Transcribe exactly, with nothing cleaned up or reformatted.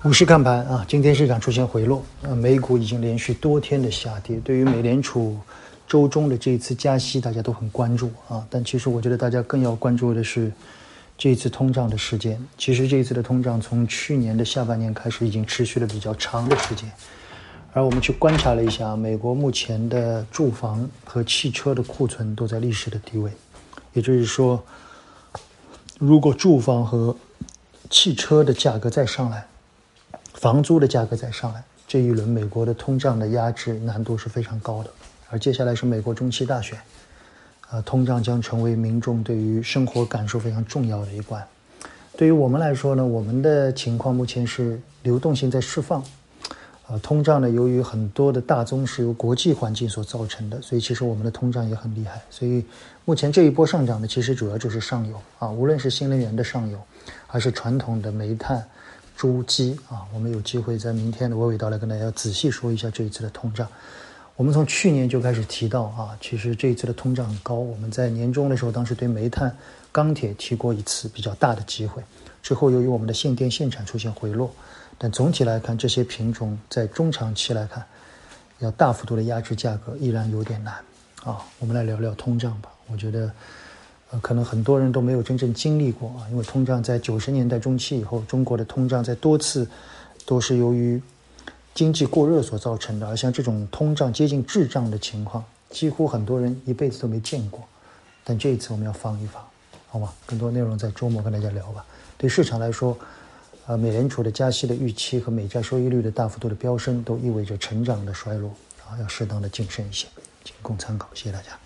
股市看盘啊，今天市场出现回落，呃，美股已经连续多天的下跌。对于美联储周中的这一次加息，大家都很关注啊，但其实我觉得大家更要关注的是这一次通胀的时间。其实这一次的通胀从去年的下半年开始已经持续了比较长的时间，而我们去观察了一下，美国目前的住房和汽车的库存都在历史的低位，也就是说，如果住房和汽车的价格再上来，房租的价格再上来，这一轮美国的通胀的压制难度是非常高的。而接下来是美国中期大选，呃，通胀将成为民众对于生活感受非常重要的一关。对于我们来说呢，我们的情况目前是流动性在释放，呃，通胀呢，由于很多的大宗是由国际环境所造成的，所以其实我们的通胀也很厉害。所以目前这一波上涨呢，其实主要就是上游啊，无论是新能源的上游，还是传统的煤炭、猪鸡啊，我们有机会在明天的娓娓道来跟大家仔细说一下这一次的通胀。我们从去年就开始提到啊，其实这一次的通胀很高。我们在年中的时候，当时对煤炭、钢铁提过一次比较大的机会。之后由于我们的限电限产出现回落，但总体来看，这些品种在中长期来看，要大幅度的压制价格依然有点难啊。我们来聊聊通胀吧，我觉得。呃，可能很多人都没有真正经历过啊，因为通胀在九十年代中期以后，中国的通胀在多次都是由于经济过热所造成的，而像这种通胀接近滞胀的情况，几乎很多人一辈子都没见过。但这一次我们要防一防，好吗？更多内容在周末跟大家聊吧。对市场来说，呃，美联储的加息的预期和美债收益率的大幅度的飙升，都意味着成长的衰落啊，要适当的谨慎一些，仅供参考。谢谢大家。